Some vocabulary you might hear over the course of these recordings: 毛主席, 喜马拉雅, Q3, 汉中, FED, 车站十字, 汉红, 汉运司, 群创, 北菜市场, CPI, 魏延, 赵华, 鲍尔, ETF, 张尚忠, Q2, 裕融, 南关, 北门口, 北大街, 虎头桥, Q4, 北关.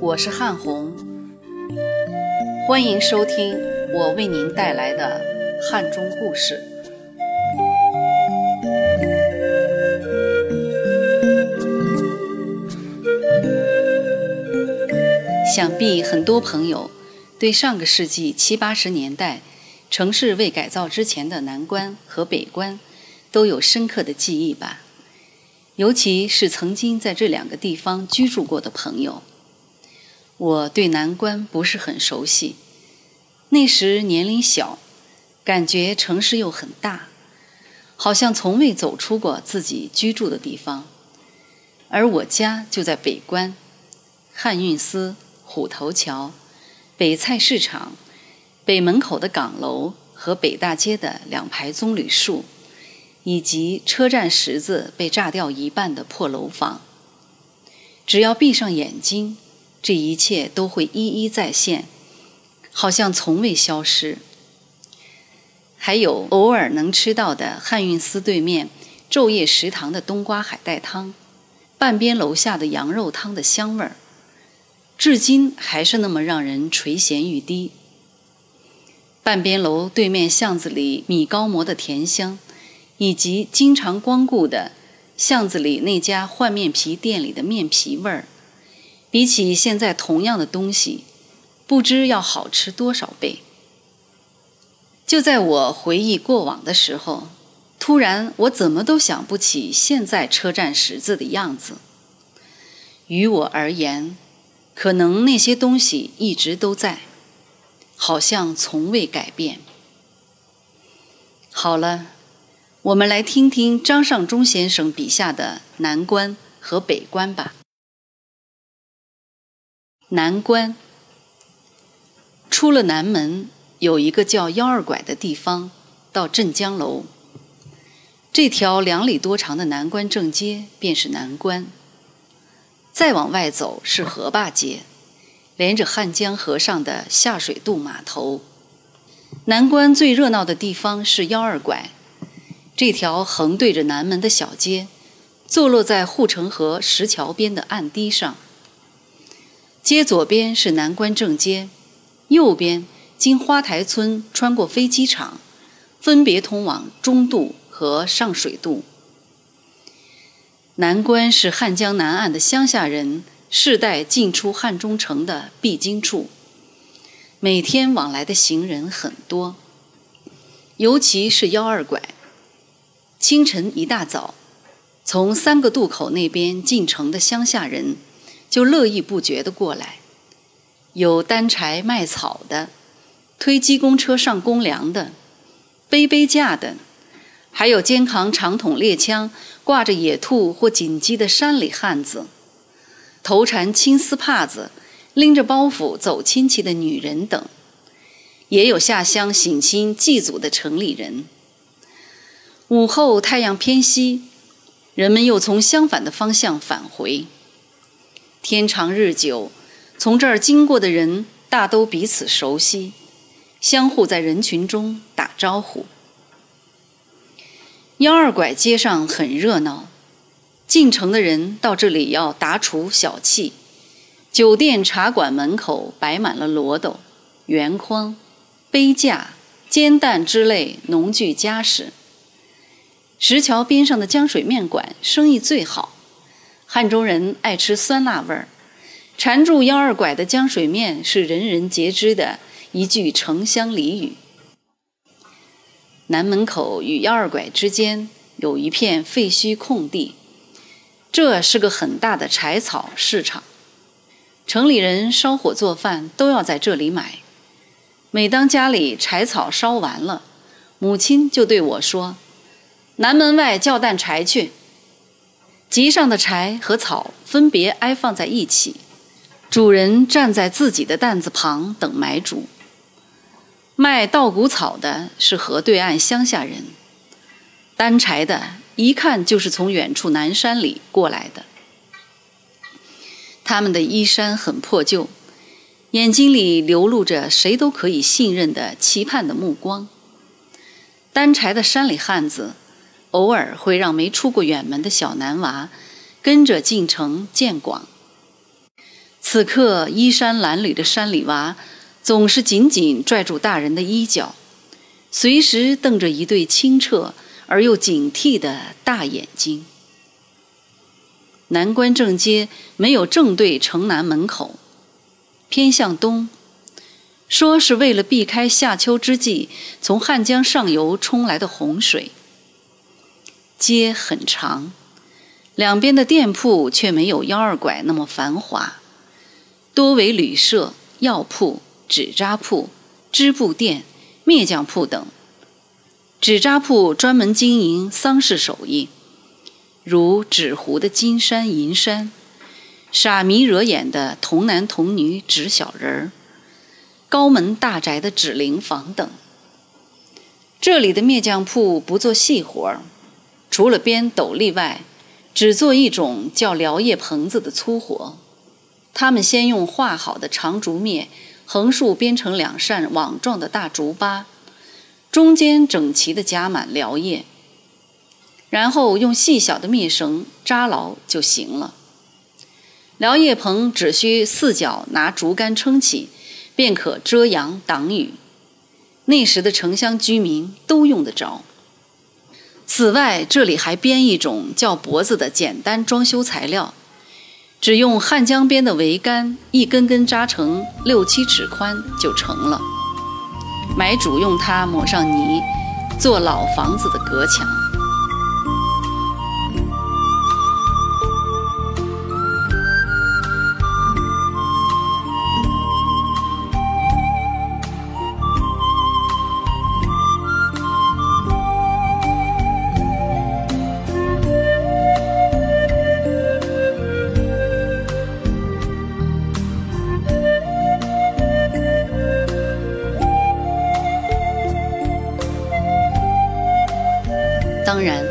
我是汉红，欢迎收听我为您带来的汉中故事。想必很多朋友对上个世纪70、80年代城市未改造之前的南关和北关都有深刻的记忆吧，尤其是曾经在这两个地方居住过的朋友。我对南关不是很熟悉，那时年龄小，感觉城市又很大，好像从未走出过自己居住的地方。而我家就在北关，汉运司、虎头桥、北菜市场、北门口的岗楼和北大街的2排棕榈树，以及车站十字被炸掉一半的破楼房。只要闭上眼睛，这一切都会一一再现，好像从未消失。还有偶尔能吃到的汉运司对面昼夜食堂的冬瓜海带汤，半边楼下的羊肉汤的香味儿，至今还是那么让人垂涎欲滴。半边楼对面巷子里米糕馍的甜香，以及经常光顾的巷子里那家换面皮店里的面皮味儿，比起现在同样的东西，不知要好吃多少倍。就在我回忆过往的时候，突然我怎么都想不起现在车站十字的样子。于我而言，可能那些东西一直都在，好像从未改变。好了，我们来听听张尚忠先生笔下的南关和北关吧。南关，出了南门有一个叫12拐的地方，到镇江楼。这条2里多长的南关正街便是南关。再往外走是河坝街，连着汉江河上的下水渡码头。南关最热闹的地方是12拐，这条横对着南门的小街，坐落在护城河石桥边的岸堤上。街左边是南关正街，右边经花台村穿过飞机场，分别通往中渡和上水渡。南关是汉江南岸的乡下人世代进出汉中城的必经处，每天往来的行人很多，尤其是12拐。清晨一大早，从3个渡口那边进城的乡下人就络绎不绝地过来，有担柴卖草的，推机公车上公粮的，背背架的，还有肩扛长筒猎枪挂着野兔或锦鸡的山里汉子，头缠青丝帕子拎着包袱走亲戚的女人等，也有下乡省亲祭祖的城里人。午后太阳偏西，人们又从相反的方向返回。天长日久，从这儿经过的人大都彼此熟悉，相互在人群中打招呼。12拐街上很热闹，进城的人到这里要打杵小憩，酒店茶馆门口摆满了箩斗、圆筐、杯架、煎蛋之类农具家什。石桥边上的江水面馆生意最好，汉中人爱吃酸辣味儿，缠住12拐的江水面是人人皆知的一句城乡俚语。南门口与12拐之间有一片废墟空地，这是个很大的柴草市场，城里人烧火做饭都要在这里买。每当家里柴草烧完了，母亲就对我说：“南门外叫担柴去。”集上的柴和草分别挨放在一起，主人站在自己的担子旁等买主。卖稻谷草的是河对岸乡下人，担柴的一看就是从远处南山里过来的。他们的衣衫很破旧，眼睛里流露着谁都可以信任的期盼的目光。担柴的山里汉子偶尔会让没出过远门的小男娃跟着进城见广。此刻衣衫褴褛的山里娃总是紧紧拽住大人的衣角，随时瞪着一对清澈而又警惕的大眼睛。南关正街没有正对城南门口，偏向东，说是为了避开夏秋之际从汉江上游冲来的洪水。街很长，两边的店铺却没有幺二拐那么繁华，多为旅社、药铺、纸扎铺、织布店、篾匠铺等。纸扎铺专门经营丧事手艺，如纸糊的金山银山，傻迷惹眼的童男童女纸小人儿，高门大宅的纸灵房等。这里的篾匠铺不做细活，除了编斗笠外，只做一种叫蓼叶棚子的粗活。他们先用画好的长竹篾横竖编成两扇网状的大竹笆，中间整齐地夹满蓼叶，然后用细小的篾绳扎牢就行了。蓼叶棚只需四脚拿竹竿撑起，便可遮阳挡雨，那时的城乡居民都用得着。此外，这里还编一种叫脖子的简单装修材料，只用汉江边的桅杆一根根扎成6-7尺宽就成了。买主用它抹上泥，做老房子的隔墙。当然，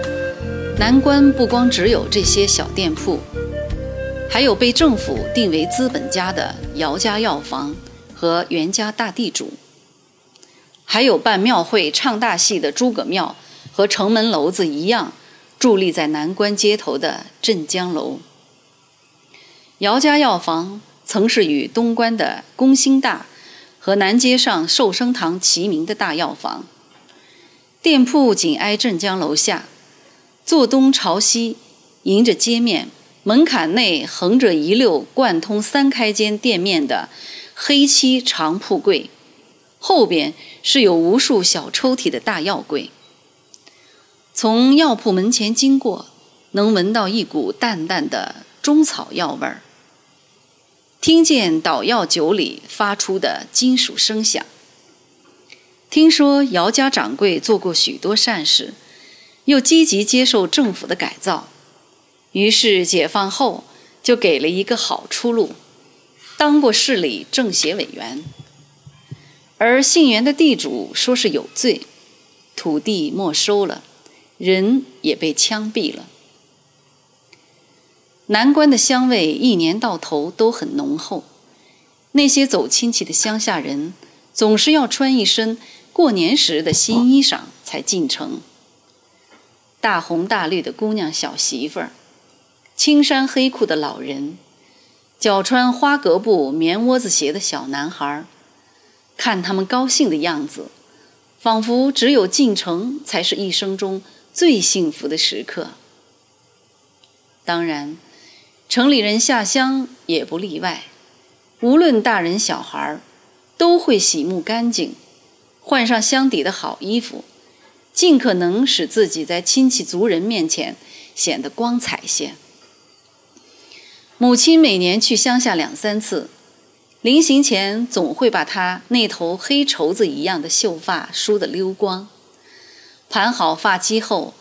南关不光只有这些小店铺，还有被政府定为资本家的姚家药房和袁家大地主，还有办庙会唱大戏的诸葛庙和城门楼子一样伫立在南关街头的镇江楼。姚家药房曾是与东关的公兴大和南街上寿生堂齐名的大药房，店铺紧挨镇江楼下，坐东朝西，迎着街面，门槛内横着一溜贯通3开间店面的黑漆长铺柜，后边是有无数小抽屉的大药柜。从药铺门前经过，能闻到一股淡淡的中草药味儿，听见捣药酒里发出的金属声响。听说姚家掌柜做过许多善事，又积极接受政府的改造，于是解放后就给了一个好出路，当过市里政协委员。而姓袁的地主说是有罪，土地没收了，人也被枪毙了。南关的乡味一年到头都很浓厚，那些走亲戚的乡下人总是要穿一身过年时的新衣裳才进城，大红大绿的姑娘小媳妇儿，青衫黑裤的老人，脚穿花格布棉窝子鞋的小男孩，看他们高兴的样子，仿佛只有进城才是一生中最幸福的时刻。当然，城里人下乡也不例外，无论大人小孩都会洗沐干净，换上乡底的好衣服，尽可能使自己在亲戚族人面前显得光彩些。母亲每年去乡下2-3次，临行前总会把她那头黑绸子一样的秀发梳得溜光，盘好发髻后，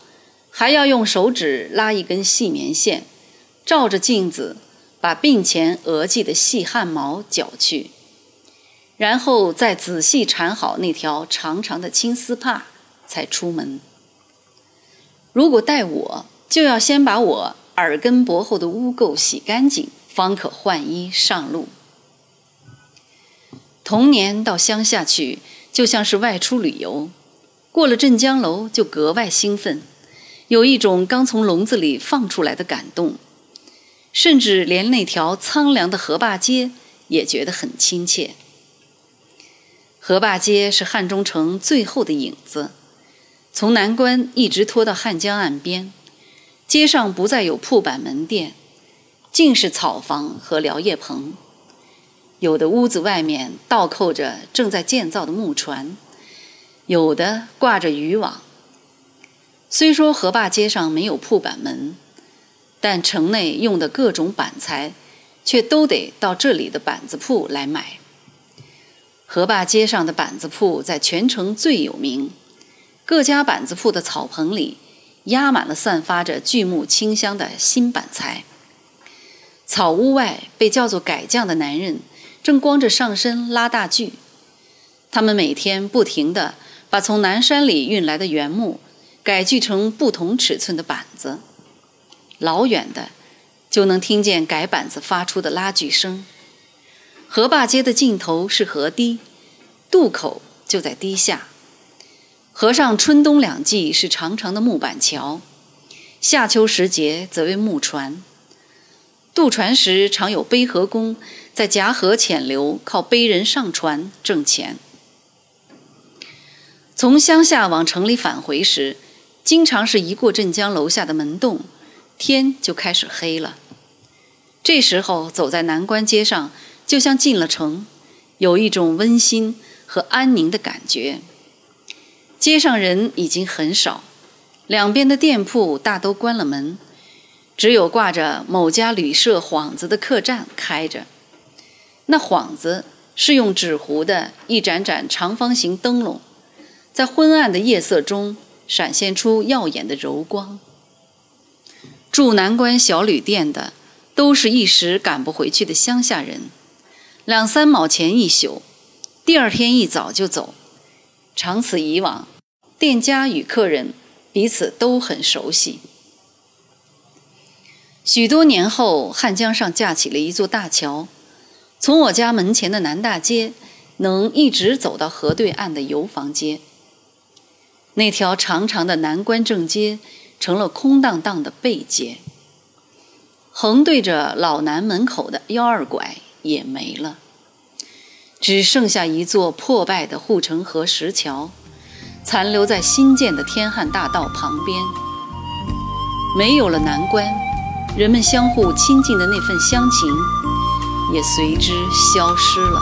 还要用手指拉一根细棉线，照着镜子把鬓前额际的细汗毛绞去，然后再仔细缠好那条长长的青丝帕才出门。如果带我，就要先把我耳根薄厚的污垢洗干净，方可换衣上路。童年到乡下去，就像是外出旅游，过了镇江楼就格外兴奋，有一种刚从笼子里放出来的感动，甚至连那条苍凉的河坝街也觉得很亲切。河坝街是汉中城最后的影子，从南关一直拖到汉江岸边，街上不再有铺板门店，尽是草房和寮业棚。有的屋子外面倒扣着正在建造的木船，有的挂着渔网。虽说河坝街上没有铺板门，但城内用的各种板材却都得到这里的板子铺来买。河坝街上的板子铺在全城最有名，各家板子铺的草棚里压满了散发着巨木清香的新板材。草屋外被叫做改匠的男人正光着上身拉大锯，他们每天不停地把从南山里运来的原木改锯成不同尺寸的板子，老远的就能听见改板子发出的拉锯声。河坝街的尽头是河堤，渡口就在堤下。河上春冬两季是长长的木板桥，夏秋时节则为木船。渡船时常有背河工在夹河潜流，靠背人上船挣钱。从乡下往城里返回时，经常是一过镇江楼下的门洞，天就开始黑了。这时候走在南关街上，就像进了城，有一种温馨和安宁的感觉。街上人已经很少，两边的店铺大都关了门，只有挂着某家旅社幌子的客栈开着。那幌子是用纸糊的一盏盏长方形灯笼，在昏暗的夜色中闪现出耀眼的柔光。住南关小旅店的都是一时赶不回去的乡下人，2、3毛钱一宿，第二天一早就走。长此以往，店家与客人彼此都很熟悉。许多年后，汉江上架起了一座大桥，从我家门前的南大街能一直走到河对岸的油坊街。那条长长的南关正街成了空荡荡的背街，横对着老南门口的1、2拐也没了，只剩下一座破败的护城河石桥，残留在新建的天汉大道旁边。没有了南关，人们相互亲近的那份乡情也随之消失了。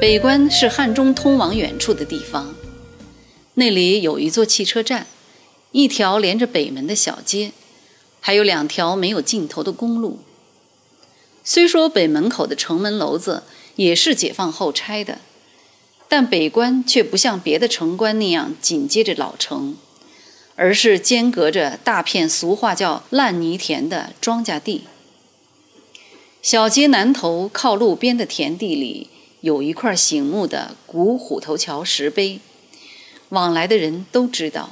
北关是汉中通往远处的地方，那里有一座汽车站，一条连着北门的小街，还有2条没有尽头的公路。虽说北门口的城门楼子也是解放后拆的，但北关却不像别的城关那样紧接着老城，而是间隔着大片俗话叫烂泥田的庄稼地。小街南头靠路边的田地里有一块醒目的古虎头桥石碑，往来的人都知道，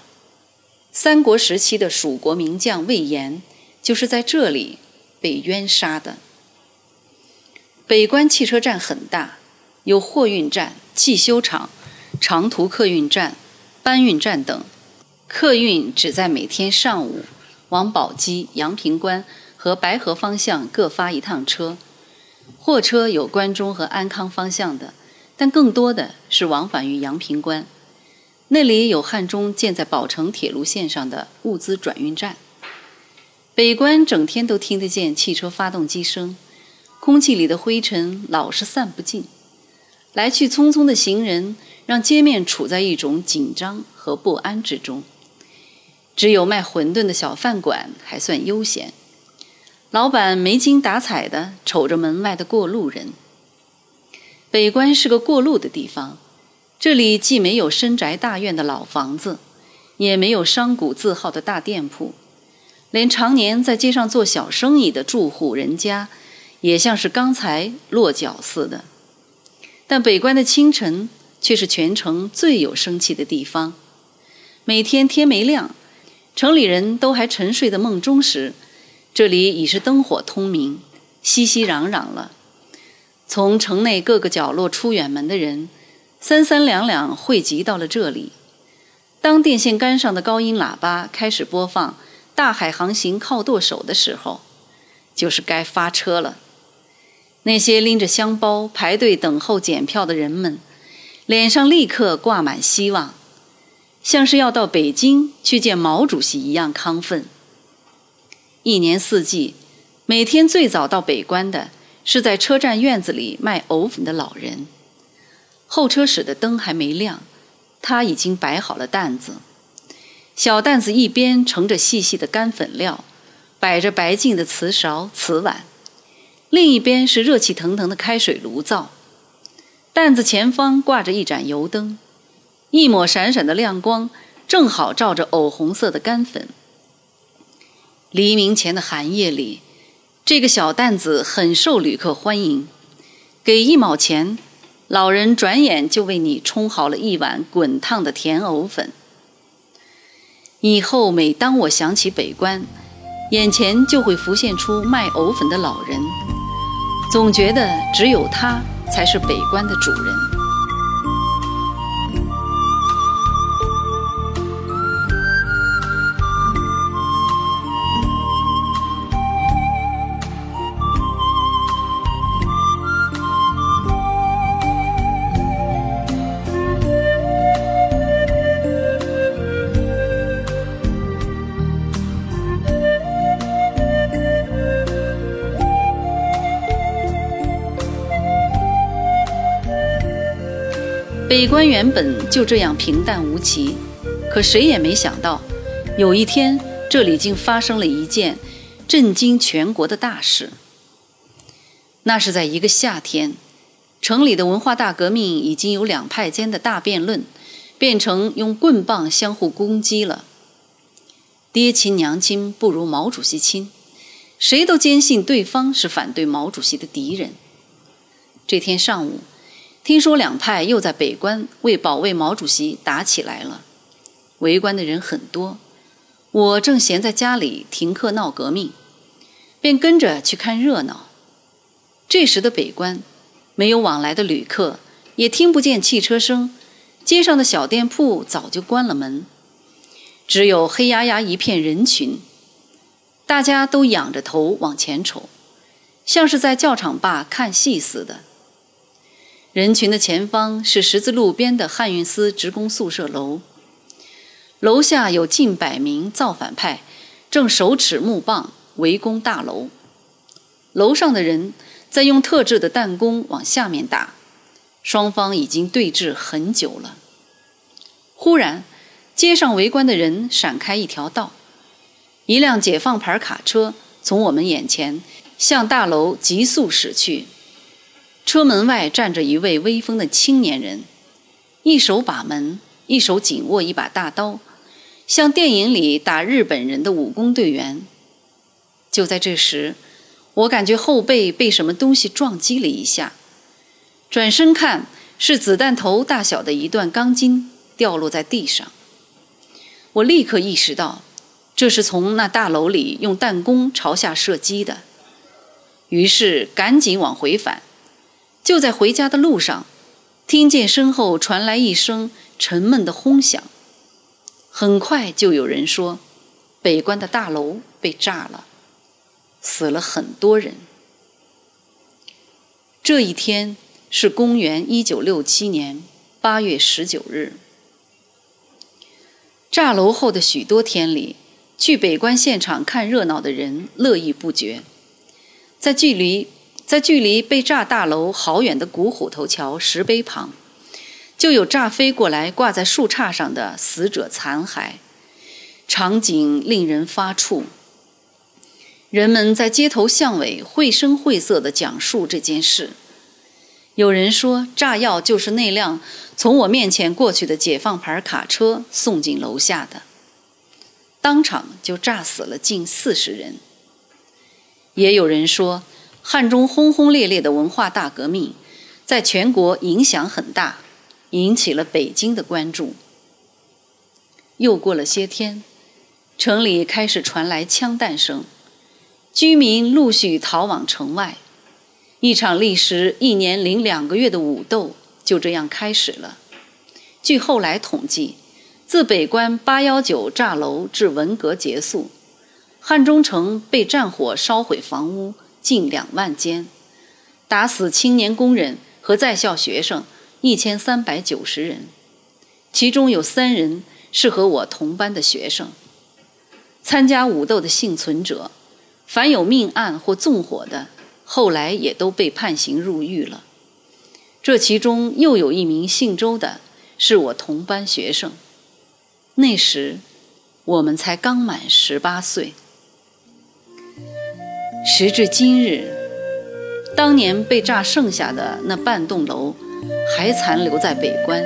三国时期的蜀国名将魏延就是在这里被冤杀的。北关汽车站很大，有货运站、汽修厂、长途客运站、搬运站等。客运只在每天上午往宝鸡、阳平关和白河方向各发一趟车，货车有关中和安康方向的，但更多的是往返于阳平关，那里有汉中建在宝成铁路线上的物资转运站。北关整天都听得见汽车发动机声，空气里的灰尘老是散不尽，来去匆匆的行人让街面处在一种紧张和不安之中。只有卖馄饨的小饭馆还算悠闲，老板没精打采的瞅着门外的过路人。北关是个过路的地方，这里既没有深宅大院的老房子，也没有商贾字号的大店铺，连常年在街上做小生意的住户人家也像是刚才落脚似的。但北关的清晨却是全城最有生气的地方。每天天没亮，城里人都还沉睡的梦中时，这里已是灯火通明，熙熙攘攘了。从城内各个角落出远门的人三三两两汇集到了这里。当电线杆上的高音喇叭开始播放《大海航行靠舵手》的时候，就是该发车了。那些拎着箱包排队等候检票的人们脸上立刻挂满希望，像是要到北京去见毛主席一样亢奋。一年四季每天最早到北关的是在车站院子里卖藕粉的老人。候车室的灯还没亮，他已经摆好了担子。小担子一边盛着细细的干粉料，摆着白净的瓷勺瓷碗，另一边是热气腾腾的开水炉灶。担子前方挂着一盏油灯，一抹闪闪的亮光正好照着藕红色的干粉。黎明前的寒夜里，这个小担子很受旅客欢迎。给1毛钱，老人转眼就为你冲好了一碗滚烫的甜藕粉。以后每当我想起北关，眼前就会浮现出卖藕粉的老人，总觉得只有他才是北关的主人。北关原本就这样平淡无奇，可谁也没想到，有一天这里竟发生了一件震惊全国的大事。那是在一个夏天，城里的文化大革命已经由两派间的大辩论变成用棍棒相互攻击了。爹亲娘亲不如毛主席亲，谁都坚信对方是反对毛主席的敌人。这天上午，听说两派又在北关为保卫毛主席打起来了，围观的人很多。我正闲在家里停课闹革命，便跟着去看热闹。这时的北关没有往来的旅客，也听不见汽车声，街上的小店铺早就关了门，只有黑压压一片人群。大家都仰着头往前瞅，像是在教场坝看戏似的。人群的前方是十字路边的汉运司职工宿舍楼，楼下有近100名造反派正手持木棒围攻大楼。楼上的人在用特制的弹弓往下面打，双方已经对峙很久了。忽然，街上围观的人闪开一条道，一辆解放牌卡车从我们眼前向大楼急速驶去。车门外站着一位威风的青年人，一手把门，一手紧握一把大刀，像电影里打日本人的武工队员。就在这时，我感觉后背被什么东西撞击了一下，转身看，是子弹头大小的一段钢筋掉落在地上。我立刻意识到，这是从那大楼里用弹弓朝下射击的，于是赶紧往回返。就在回家的路上，听见身后传来一声沉闷的轰响。很快就有人说，北关的大楼被炸了，死了很多人。这一天是公元1967年8月19日。炸楼后的许多天里，去北关现场看热闹的人络绎不绝。在距离被炸大楼好远的古虎头桥石碑旁，就有炸飞过来挂在树杈上的死者残骸，场景令人发怵。人们在街头巷尾绘声绘色地讲述这件事。有人说，炸药就是那辆从我面前过去的解放牌卡车送进楼下的。当场就炸死了近40人。也有人说，汉中轰轰烈烈的文化大革命在全国影响很大，引起了北京的关注。又过了些天，城里开始传来枪弹声，居民陆续逃往城外。一场历时1年02个月的武斗就这样开始了。据后来统计，自北关819炸楼至文革结束，汉中城被战火烧毁房屋近2万间，打死青年工人和在校学生1390人，其中有3人是和我同班的学生。参加武斗的幸存者，凡有命案或纵火的，后来也都被判刑入狱了。这其中又有一名姓周的，是我同班学生。那时我们才刚满18岁。时至今日，当年被炸剩下的那半栋楼还残留在北关，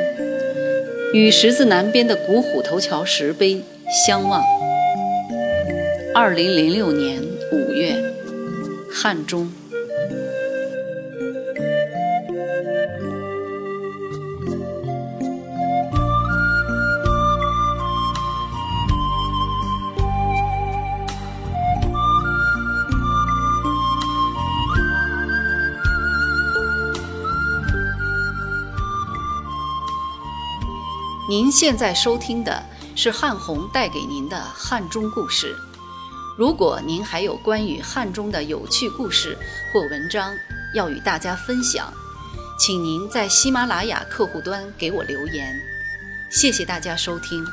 与十字南边的古虎头桥石碑相望。2006年5月，汉中。您现在收听的是汉红带给您的汉中故事。如果您还有关于汉中的有趣故事或文章要与大家分享，请您在喜马拉雅客户端给我留言。谢谢大家收听。